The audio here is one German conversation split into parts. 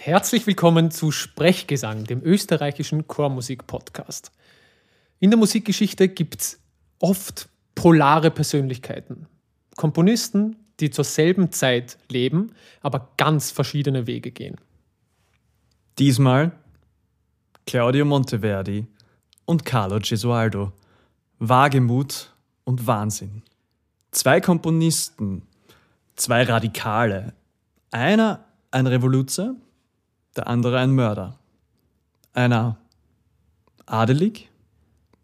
Herzlich willkommen zu Sprechgesang, dem österreichischen Chormusik-Podcast. In der Musikgeschichte gibt es oft polare Persönlichkeiten. Komponisten, die zur selben Zeit leben, aber ganz verschiedene Wege gehen. Diesmal Claudio Monteverdi und Carlo Gesualdo. Wagemut und Wahnsinn. Zwei Komponisten, zwei Radikale. Einer ein Revoluzer, der andere ein Mörder. Einer adelig,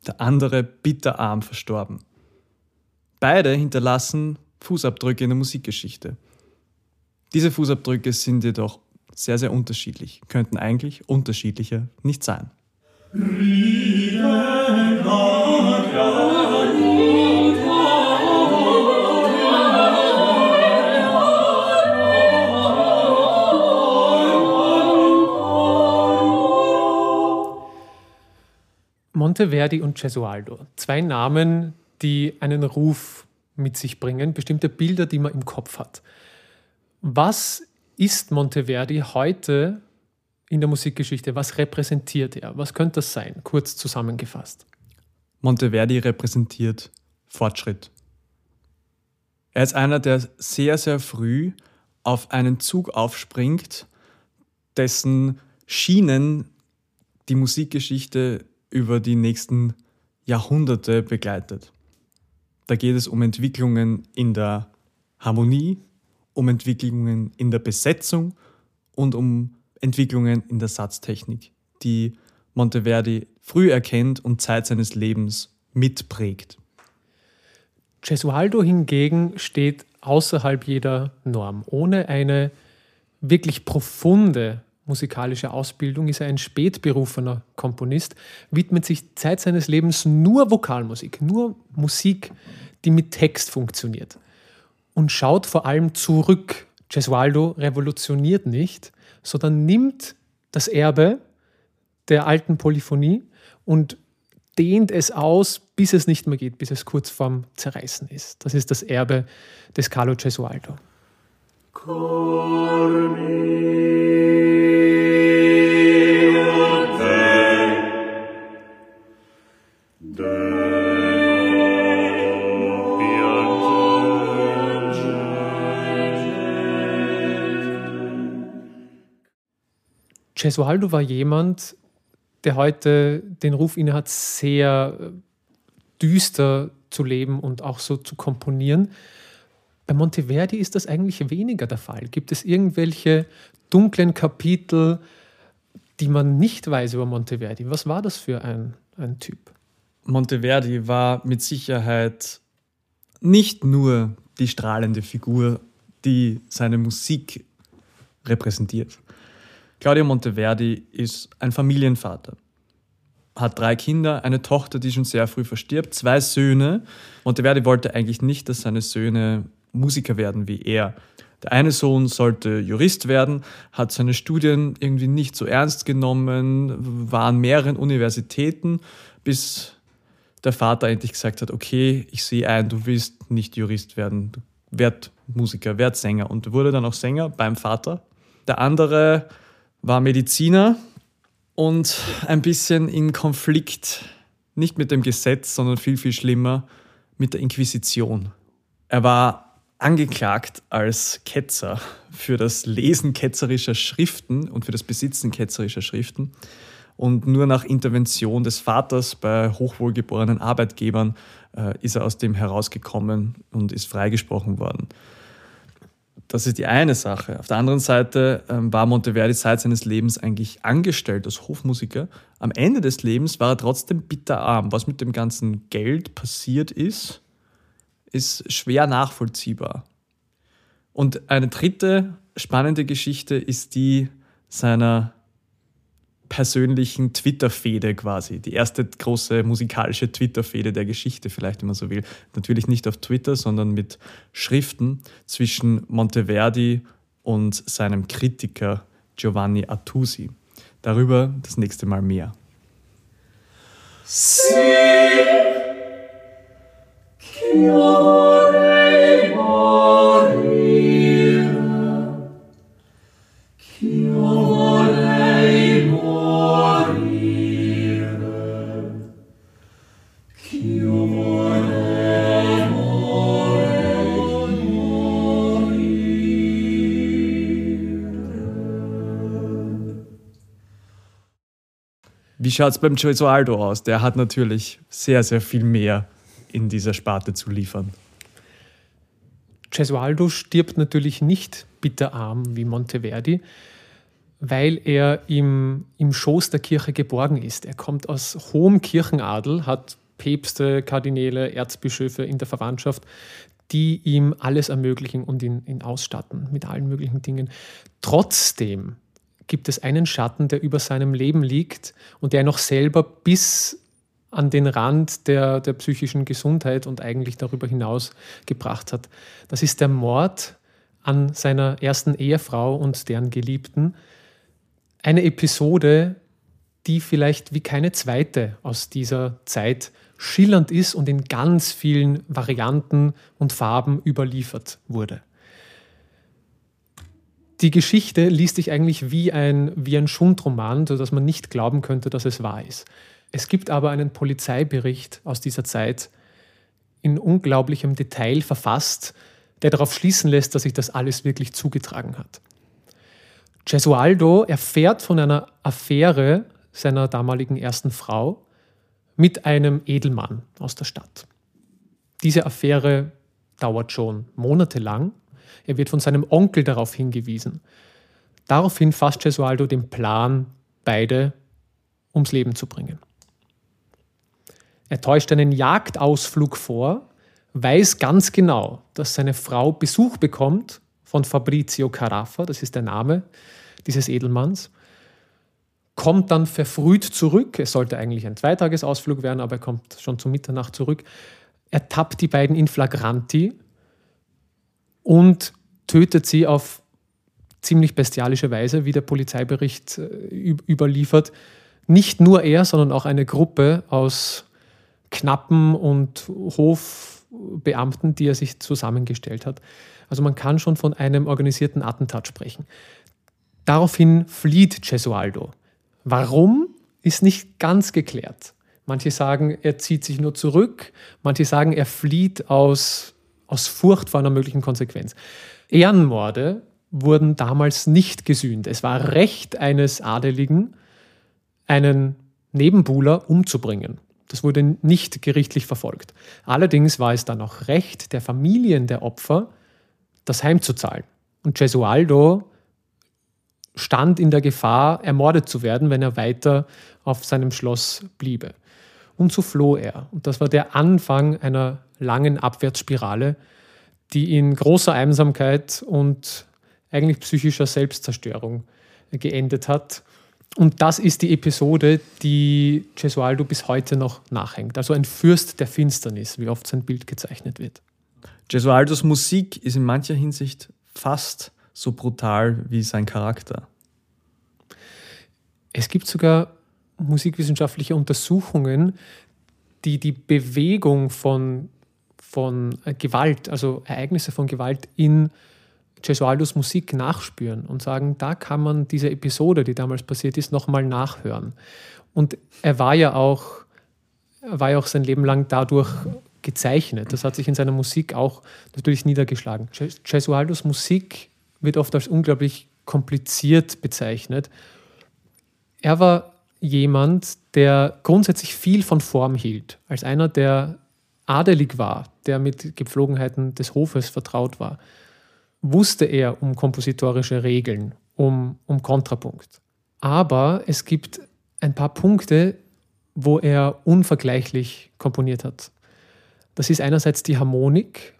der andere bitterarm verstorben. Beide hinterlassen Fußabdrücke in der Musikgeschichte. Diese Fußabdrücke sind jedoch sehr, sehr unterschiedlich, könnten eigentlich unterschiedlicher nicht sein. Monteverdi und Gesualdo, zwei Namen, die einen Ruf mit sich bringen, bestimmte Bilder, die man im Kopf hat. Was ist Monteverdi heute in der Musikgeschichte? Was repräsentiert er? Was könnte das sein? Kurz zusammengefasst. Monteverdi repräsentiert Fortschritt. Er ist einer, der sehr, sehr früh auf einen Zug aufspringt, dessen Schienen die Musikgeschichte über die nächsten Jahrhunderte begleitet. Da geht es um Entwicklungen in der Harmonie, um Entwicklungen in der Besetzung und um Entwicklungen in der Satztechnik, die Monteverdi früh erkennt und Zeit seines Lebens mitprägt. Gesualdo hingegen steht außerhalb jeder Norm. Ohne eine wirklich profunde musikalische Ausbildung ist er ein spätberufener Komponist, widmet sich Zeit seines Lebens nur Vokalmusik, nur Musik, die mit Text funktioniert. Und schaut vor allem zurück. Gesualdo revolutioniert nicht, sondern nimmt das Erbe der alten Polyphonie und dehnt es aus, bis es nicht mehr geht, bis es kurz vorm Zerreißen ist. Das ist das Erbe des Carlo Gesualdo. Gesualdo war jemand, der heute den Ruf innehat, sehr düster zu leben und auch so zu komponieren. Bei Monteverdi ist das eigentlich weniger der Fall. Gibt es irgendwelche dunklen Kapitel, die man nicht weiß über Monteverdi? Was war das für ein Typ? Monteverdi war mit Sicherheit nicht nur die strahlende Figur, die seine Musik repräsentiert. Claudio Monteverdi ist ein Familienvater, hat 3 Kinder, eine Tochter, die schon sehr früh verstirbt, 2 Söhne. Monteverdi wollte eigentlich nicht, dass seine Söhne Musiker werden wie er. Der eine Sohn sollte Jurist werden, hat seine Studien irgendwie nicht so ernst genommen, war an mehreren Universitäten, bis der Vater endlich gesagt hat, okay, ich sehe ein, du willst nicht Jurist werden, du werd Musiker, werd Sänger. Und wurde dann auch Sänger beim Vater. Der andere war Mediziner und ein bisschen in Konflikt, nicht mit dem Gesetz, sondern viel, viel schlimmer, mit der Inquisition. Er war angeklagt als Ketzer für das Lesen ketzerischer Schriften und für das Besitzen ketzerischer Schriften. Und nur nach Intervention des Vaters bei hochwohlgeborenen Arbeitgebern ist er aus dem herausgekommen und ist freigesprochen worden. Das ist die eine Sache. Auf der anderen Seite war Monteverdi seit seines Lebens eigentlich angestellt als Hofmusiker. Am Ende des Lebens war er trotzdem bitterarm. Was mit dem ganzen Geld passiert ist, ist schwer nachvollziehbar. Und eine dritte spannende Geschichte ist die seiner persönlichen Twitter-Fehde quasi. Die erste große musikalische Twitter-Fehde der Geschichte, vielleicht, wenn man so will. Natürlich nicht auf Twitter, sondern mit Schriften zwischen Monteverdi und seinem Kritiker Giovanni Attusi. Darüber das nächste Mal mehr. Wie schaut es beim Gesualdo aus? Der hat natürlich sehr, sehr viel mehr in dieser Sparte zu liefern. Gesualdo stirbt natürlich nicht bitterarm wie Monteverdi, weil er im Schoß der Kirche geborgen ist. Er kommt aus hohem Kirchenadel, hat Päpste, Kardinäle, Erzbischöfe in der Verwandtschaft, die ihm alles ermöglichen und ihn ausstatten mit allen möglichen Dingen. Trotzdem gibt es einen Schatten, der über seinem Leben liegt und der noch selber bis an den Rand der psychischen Gesundheit und eigentlich darüber hinaus gebracht hat. Das ist der Mord an seiner ersten Ehefrau und deren Geliebten. Eine Episode, die vielleicht wie keine zweite aus dieser Zeit schillernd ist und in ganz vielen Varianten und Farben überliefert wurde. Die Geschichte liest sich eigentlich wie ein Schundroman, sodass man nicht glauben könnte, dass es wahr ist. Es gibt aber einen Polizeibericht aus dieser Zeit, in unglaublichem Detail verfasst, der darauf schließen lässt, dass sich das alles wirklich zugetragen hat. Gesualdo erfährt von einer Affäre seiner damaligen ersten Frau mit einem Edelmann aus der Stadt. Diese Affäre dauert schon monatelang. Er wird von seinem Onkel darauf hingewiesen. Daraufhin fasst Gesualdo den Plan, beide ums Leben zu bringen. Er täuscht einen Jagdausflug vor, weiß ganz genau, dass seine Frau Besuch bekommt von Fabrizio Carafa, das ist der Name dieses Edelmanns, kommt dann verfrüht zurück. Es sollte eigentlich ein Zweitagesausflug werden, aber er kommt schon zu Mitternacht zurück. Er tappt die beiden in flagranti und tötet sie auf ziemlich bestialische Weise, wie der Polizeibericht überliefert. Nicht nur er, sondern auch eine Gruppe aus Knappen und Hofbeamten, die er sich zusammengestellt hat. Also man kann schon von einem organisierten Attentat sprechen. Daraufhin flieht Gesualdo. Warum, ist nicht ganz geklärt. Manche sagen, er zieht sich nur zurück. Manche sagen, er flieht aus Furcht vor einer möglichen Konsequenz. Ehrenmorde wurden damals nicht gesühnt. Es war Recht eines Adeligen, einen Nebenbuhler umzubringen. Das wurde nicht gerichtlich verfolgt. Allerdings war es dann auch Recht der Familien der Opfer, das heimzuzahlen. Und Gesualdo stand in der Gefahr, ermordet zu werden, wenn er weiter auf seinem Schloss bliebe. Und so floh er. Und das war der Anfang einer langen Abwärtsspirale, die in großer Einsamkeit und eigentlich psychischer Selbstzerstörung geendet hat. Und das ist die Episode, die Gesualdo bis heute noch nachhängt. Also ein Fürst der Finsternis, wie oft sein Bild gezeichnet wird. Gesualdos Musik ist in mancher Hinsicht fast so brutal wie sein Charakter. Es gibt sogar musikwissenschaftliche Untersuchungen, die die Bewegung von Gewalt, also Ereignisse von Gewalt in Gesualdos Musik nachspüren und sagen, da kann man diese Episode, die damals passiert ist, nochmal nachhören. Und er war ja auch sein Leben lang dadurch gezeichnet. Das hat sich in seiner Musik auch natürlich niedergeschlagen. Gesualdos Musik wird oft als unglaublich kompliziert bezeichnet. Er war jemand, der grundsätzlich viel von Form hielt, als einer, der adelig war, der mit Gepflogenheiten des Hofes vertraut war, wusste er um kompositorische Regeln, um Kontrapunkt. Aber es gibt ein paar Punkte, wo er unvergleichlich komponiert hat. Das ist einerseits die Harmonik,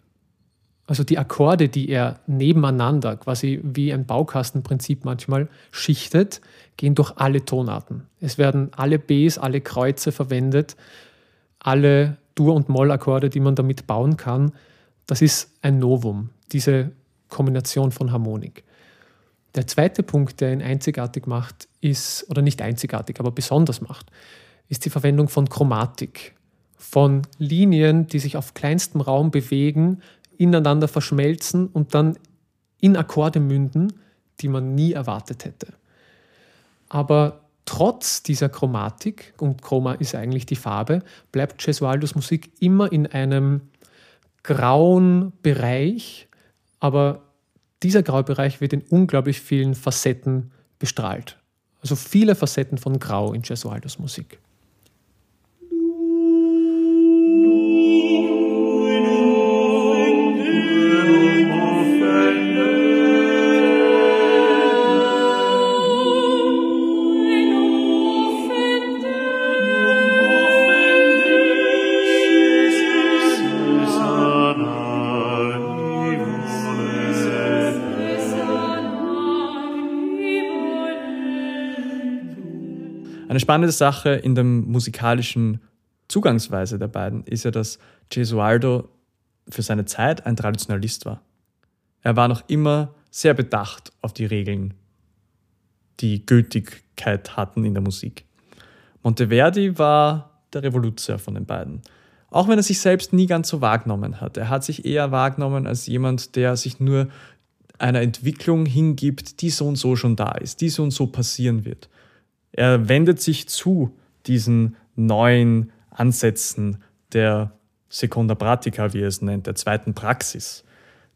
also die Akkorde, die er nebeneinander, quasi wie ein Baukastenprinzip manchmal, schichtet, gehen durch alle Tonarten. Es werden alle Bs, alle Kreuze verwendet, alle Dur- und Moll-Akkorde, die man damit bauen kann. Das ist ein Novum, diese Kombination von Harmonik. Der zweite Punkt, der ihn einzigartig macht, ist, oder nicht einzigartig, aber besonders macht, ist die Verwendung von Chromatik, von Linien, die sich auf kleinstem Raum bewegen, ineinander verschmelzen und dann in Akkorde münden, die man nie erwartet hätte. Aber trotz dieser Chromatik, und Chroma ist eigentlich die Farbe, bleibt Gesualdos Musik immer in einem grauen Bereich, aber dieser graue Bereich wird in unglaublich vielen Facetten bestrahlt. Also viele Facetten von Grau in Gesualdos Musik. Eine spannende Sache in der musikalischen Zugangsweise der beiden ist ja, dass Gesualdo für seine Zeit ein Traditionalist war. Er war noch immer sehr bedacht auf die Regeln, die Gültigkeit hatten in der Musik. Monteverdi war der Revoluzer von den beiden. Auch wenn er sich selbst nie ganz so wahrgenommen hat. Er hat sich eher wahrgenommen als jemand, der sich nur einer Entwicklung hingibt, die so und so schon da ist, die so und so passieren wird. Er wendet sich zu diesen neuen Ansätzen der Seconda Pratica, wie er es nennt, der zweiten Praxis,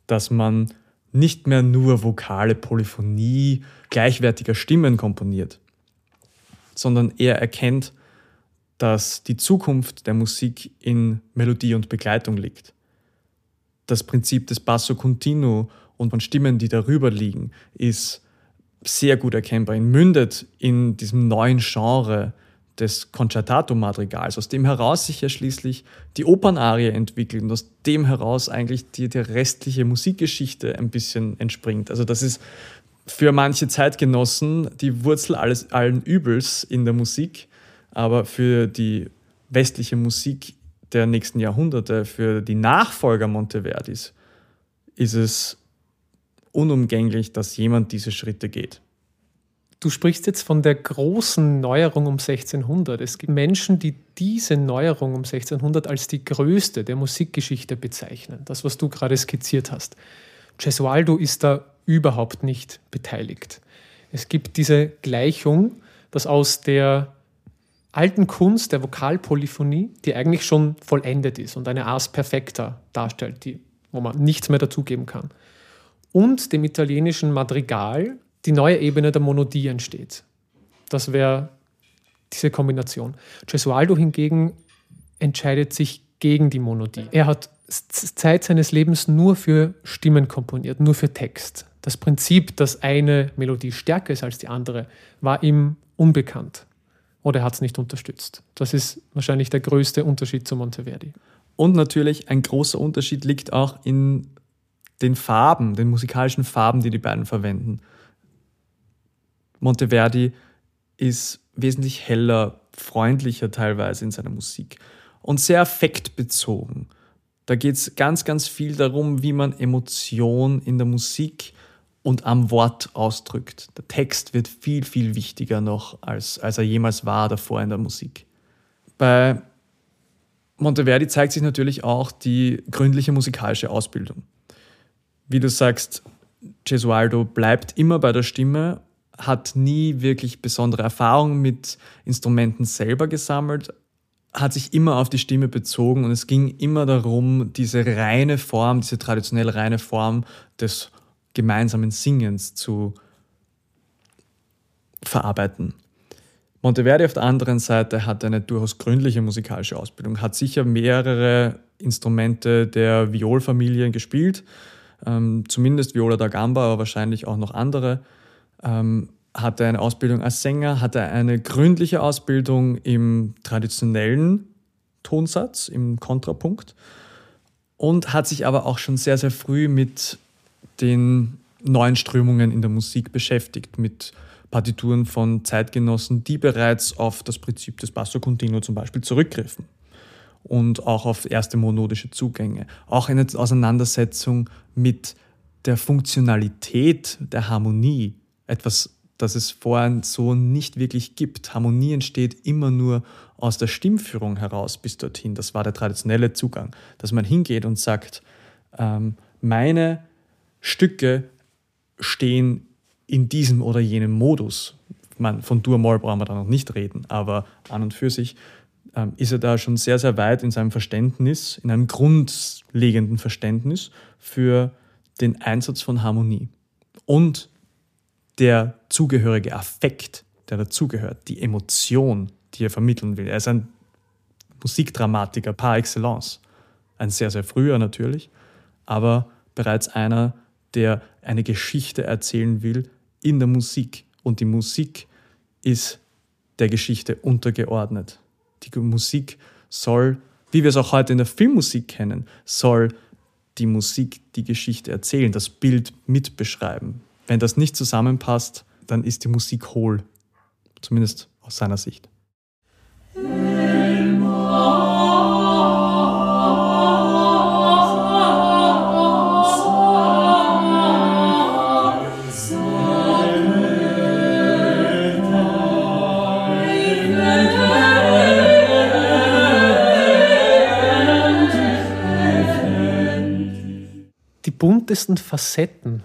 dass man nicht mehr nur vokale Polyphonie gleichwertiger Stimmen komponiert, sondern er erkennt, dass die Zukunft der Musik in Melodie und Begleitung liegt. Das Prinzip des Basso Continuo und von Stimmen, die darüber liegen, ist sehr gut erkennbar. Er mündet in diesem neuen Genre des Concertato-Madrigals, aus dem heraus sich ja schließlich die Opernarie entwickelt und aus dem heraus eigentlich die restliche Musikgeschichte ein bisschen entspringt. Also das ist für manche Zeitgenossen die Wurzel allen Übels in der Musik, aber für die westliche Musik der nächsten Jahrhunderte, für die Nachfolger Monteverdis, ist es unumgänglich, dass jemand diese Schritte geht. Du sprichst jetzt von der großen Neuerung um 1600. Es gibt Menschen, die diese Neuerung um 1600 als die größte der Musikgeschichte bezeichnen. Das, was du gerade skizziert hast. Gesualdo ist da überhaupt nicht beteiligt. Es gibt diese Gleichung, dass aus der alten Kunst der Vokalpolyphonie, die eigentlich schon vollendet ist und eine Ars Perfecta darstellt, wo man nichts mehr dazugeben kann, und dem italienischen Madrigal die neue Ebene der Monodie entsteht. Das wäre diese Kombination. Gesualdo hingegen entscheidet sich gegen die Monodie. Er hat Zeit seines Lebens nur für Stimmen komponiert, nur für Text. Das Prinzip, dass eine Melodie stärker ist als die andere, war ihm unbekannt. Oder er hat es nicht unterstützt. Das ist wahrscheinlich der größte Unterschied zu Monteverdi. Und natürlich ein großer Unterschied liegt auch in den Farben, den musikalischen Farben, die die beiden verwenden. Monteverdi ist wesentlich heller, freundlicher teilweise in seiner Musik und sehr affektbezogen. Da geht es ganz, ganz viel darum, wie man Emotion in der Musik und am Wort ausdrückt. Der Text wird viel, viel wichtiger noch, als er jemals war davor in der Musik. Bei Monteverdi zeigt sich natürlich auch die gründliche musikalische Ausbildung. Wie du sagst, Gesualdo bleibt immer bei der Stimme, hat nie wirklich besondere Erfahrung mit Instrumenten selber gesammelt, hat sich immer auf die Stimme bezogen und es ging immer darum, diese reine Form, diese traditionell reine Form des gemeinsamen Singens zu verarbeiten. Monteverdi auf der anderen Seite hat eine durchaus gründliche musikalische Ausbildung, hat sicher mehrere Instrumente der Violfamilie gespielt, zumindest Viola da Gamba, aber wahrscheinlich auch noch andere. Hatte eine Ausbildung als Sänger, hatte eine gründliche Ausbildung im traditionellen Tonsatz, im Kontrapunkt, und hat sich aber auch schon sehr, sehr früh mit den neuen Strömungen in der Musik beschäftigt, mit Partituren von Zeitgenossen, die bereits auf das Prinzip des Basso Continuo zum Beispiel zurückgriffen. Und auch auf erste monodische Zugänge. Auch eine Auseinandersetzung mit der Funktionalität der Harmonie. Etwas das es vorhin so nicht wirklich gibt. Harmonie entsteht immer nur aus der Stimmführung heraus bis dorthin. Das war der traditionelle Zugang, dass man hingeht und sagt, meine Stücke stehen in diesem oder jenem Modus. Von Dur-Moll brauchen wir da noch nicht reden, aber an und für sich ist er da schon sehr, sehr weit in seinem Verständnis, in einem grundlegenden Verständnis für den Einsatz von Harmonie und der zugehörige Affekt, der dazugehört, die Emotion, die er vermitteln will. Er ist ein Musikdramatiker par excellence, ein sehr, sehr früher natürlich, aber bereits einer, der eine Geschichte erzählen will in der Musik. Und die Musik ist der Geschichte untergeordnet. Die Musik soll, wie wir es auch heute in der Filmmusik kennen, soll die Musik die Geschichte erzählen, das Bild mitbeschreiben. Wenn das nicht zusammenpasst, dann ist die Musik hohl, zumindest aus seiner Sicht. Die buntesten Facetten,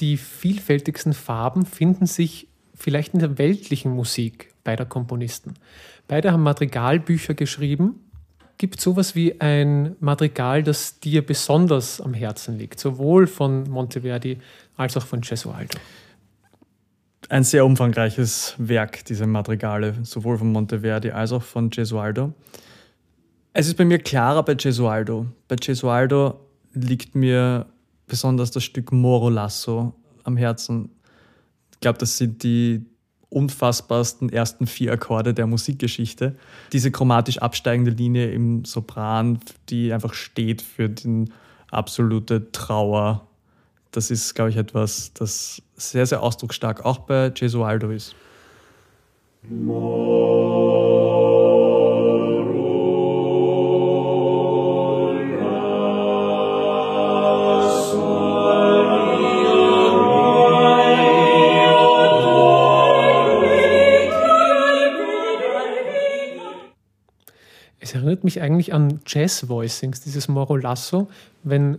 die vielfältigsten Farben finden sich vielleicht in der weltlichen Musik beider Komponisten. Beide haben Madrigalbücher geschrieben. Gibt es sowas wie ein Madrigal, das dir besonders am Herzen liegt, sowohl von Monteverdi als auch von Gesualdo? Ein sehr umfangreiches Werk, diese Madrigale, sowohl von Monteverdi als auch von Gesualdo. Es ist bei mir klarer bei Gesualdo. Bei Gesualdo liegt mir besonders das Stück Moro Lasso am Herzen. Ich glaube, das sind die unfassbarsten ersten 4 Akkorde der Musikgeschichte. Diese chromatisch absteigende Linie im Sopran, die einfach steht für die absolute Trauer. Das ist, glaube ich, etwas, das sehr, sehr ausdrucksstark auch bei Gesualdo ist. Erinnert mich eigentlich an Jazz-Voicings, dieses Moro Lasso, wenn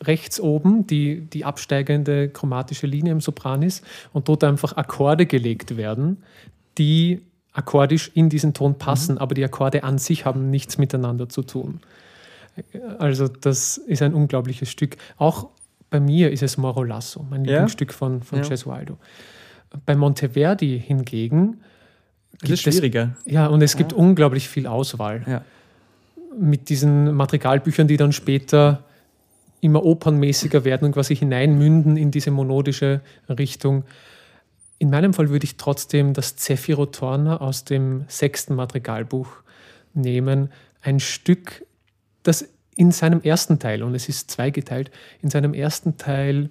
rechts oben die absteigende chromatische Linie im Sopran ist und dort einfach Akkorde gelegt werden, die akkordisch in diesen Ton passen, aber die Akkorde an sich haben nichts miteinander zu tun. Also das ist ein unglaubliches Stück. Auch bei mir ist es Moro Lasso, mein Lieblingsstück von Gesualdo. Bei Monteverdi hingegen es ist schwieriger. Und es gibt unglaublich viel Auswahl. Ja. Mit diesen Madrigalbüchern, die dann später immer opernmäßiger werden und quasi hineinmünden in diese monodische Richtung. In meinem Fall würde ich trotzdem das Zeffiro Torna aus dem 6. Madrigalbuch nehmen. Ein Stück, das in seinem ersten Teil, und es ist zweigeteilt, in seinem ersten Teil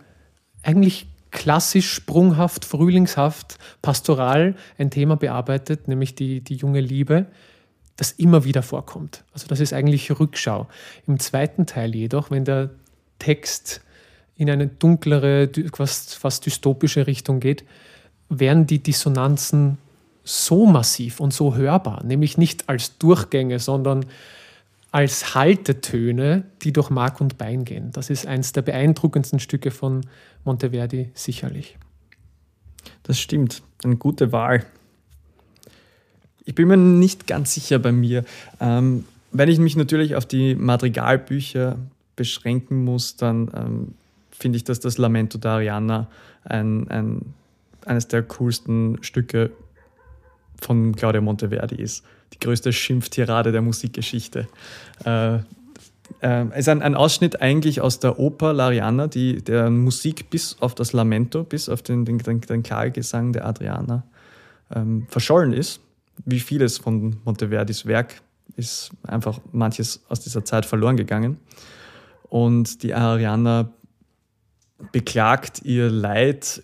eigentlich klassisch, sprunghaft, frühlingshaft, pastoral ein Thema bearbeitet, nämlich die junge Liebe, das immer wieder vorkommt. Also das ist eigentlich Rückschau. Im zweiten Teil jedoch, wenn der Text in eine dunklere, fast dystopische Richtung geht, werden die Dissonanzen so massiv und so hörbar, nämlich nicht als Durchgänge, sondern als Haltetöne, die durch Mark und Bein gehen. Das ist eines der beeindruckendsten Stücke von Monteverdi sicherlich. Das stimmt, eine gute Wahl. Ich bin mir nicht ganz sicher bei mir. Wenn ich mich natürlich auf die Madrigalbücher beschränken muss, dann finde ich, dass das Lamento da Ariana eines der coolsten Stücke von Claudio Monteverdi ist. Die größte Schimpftirade der Musikgeschichte. Es ist ein Ausschnitt eigentlich aus der Oper L'Ariana, der Musik bis auf das Lamento, bis auf den Klagegesang der Adriana verschollen ist. Wie vieles von Monteverdis Werk ist einfach manches aus dieser Zeit verloren gegangen. Und die Ariana beklagt ihr Leid,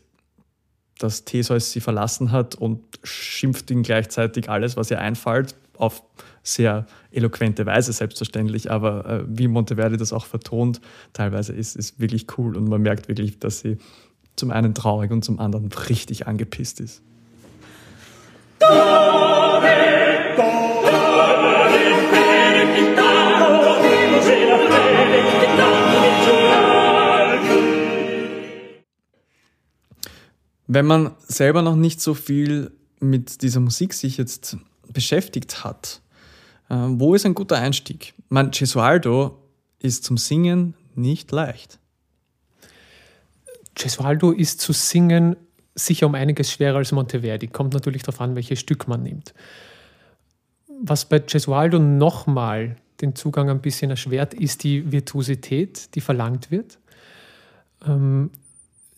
dass Theseus sie verlassen hat, und schimpft ihn gleichzeitig alles, was ihr einfällt, auf sehr eloquente Weise selbstverständlich, aber wie Monteverdi das auch vertont teilweise ist wirklich cool, und man merkt wirklich, dass sie zum einen traurig und zum anderen richtig angepisst ist. Wenn man selber noch nicht so viel mit dieser Musik sich jetzt beschäftigt hat, wo ist ein guter Einstieg? Man, Gesualdo ist zum Singen nicht leicht. Gesualdo ist zu singen sicher um einiges schwerer als Monteverdi. Kommt natürlich darauf an, welches Stück man nimmt. Was bei Gesualdo nochmal den Zugang ein bisschen erschwert, ist die Virtuosität, die verlangt wird.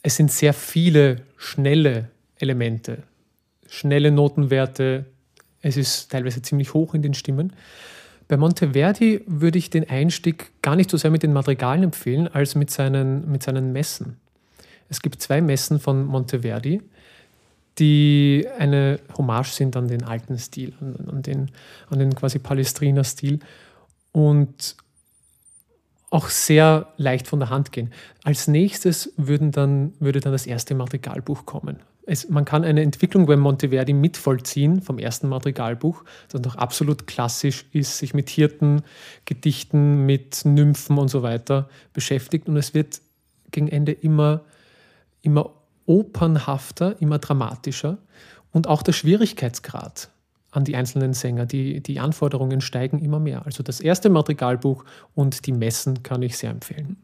Es sind sehr viele schnelle Elemente, schnelle Notenwerte. Es ist teilweise ziemlich hoch in den Stimmen. Bei Monteverdi würde ich den Einstieg gar nicht so sehr mit den Madrigalen empfehlen, als mit seinen Messen. Es gibt 2 Messen von Monteverdi, die eine Hommage sind an den alten Stil, an den quasi Palestrina-Stil und auch sehr leicht von der Hand gehen. Als nächstes würde dann das erste Madrigalbuch kommen. Man kann eine Entwicklung beim Monteverdi mitvollziehen vom ersten Madrigalbuch, das noch absolut klassisch ist, sich mit Hirten, Gedichten, mit Nymphen und so weiter beschäftigt. Und es wird gegen Ende immer opernhafter, immer dramatischer. Und auch der Schwierigkeitsgrad an die einzelnen Sänger, die Anforderungen steigen immer mehr. Also das erste Madrigalbuch und die Messen kann ich sehr empfehlen.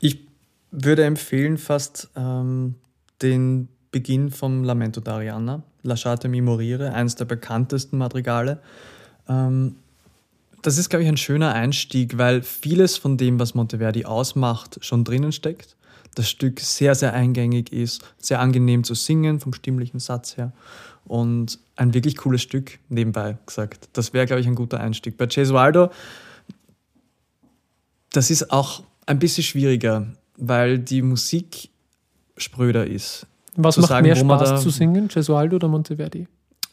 Ich würde empfehlen fast den Beginn vom Lamento da Ariana, Lasciate mi morire, eines der bekanntesten Madrigale. Das ist, glaube ich, ein schöner Einstieg, weil vieles von dem, was Monteverdi ausmacht, schon drinnen steckt. Das Stück sehr, sehr eingängig ist, sehr angenehm zu singen, vom stimmlichen Satz her. Und ein wirklich cooles Stück, nebenbei gesagt. Das wäre, glaube ich, ein guter Einstieg. Bei Gesualdo, das ist auch ein bisschen schwieriger, weil die Musik spröder ist. Was macht mehr Spaß zu singen, Gesualdo oder Monteverdi?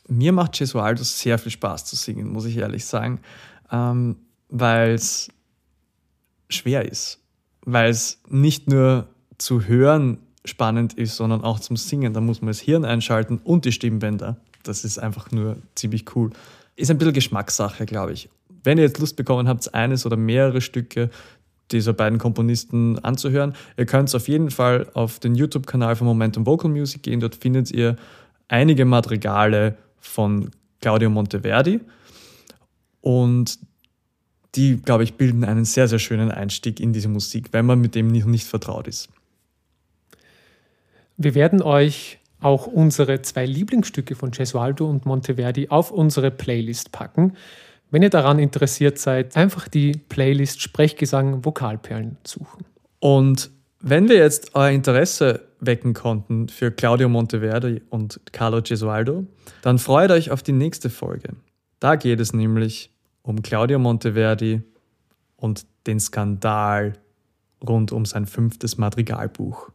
Mir macht Gesualdo sehr viel Spaß zu singen, muss ich ehrlich sagen, weil es schwer ist. Weil es nicht nur zu hören spannend ist, sondern auch zum Singen. Da muss man das Hirn einschalten und die Stimmbänder. Das ist einfach nur ziemlich cool. Ist ein bisschen Geschmackssache, glaube ich. Wenn ihr jetzt Lust bekommen habt, eines oder mehrere Stücke dieser beiden Komponisten anzuhören, ihr könnt es auf jeden Fall auf den YouTube-Kanal von Momentum Vocal Music gehen. Dort findet ihr einige Madrigale von Claudio Monteverdi und die, glaube ich, bilden einen sehr, sehr schönen Einstieg in diese Musik, wenn man mit dem nicht vertraut ist. Wir werden euch auch unsere 2 Lieblingsstücke von Gesualdo und Monteverdi auf unsere Playlist packen. Wenn ihr daran interessiert seid, einfach die Playlist Sprechgesang-Vokalperlen suchen. Und wenn wir jetzt euer Interesse wecken konnten für Claudio Monteverdi und Carlo Gesualdo, dann freut euch auf die nächste Folge. Da geht es nämlich um Claudio Monteverdi und den Skandal rund um sein 5. Madrigalbuch.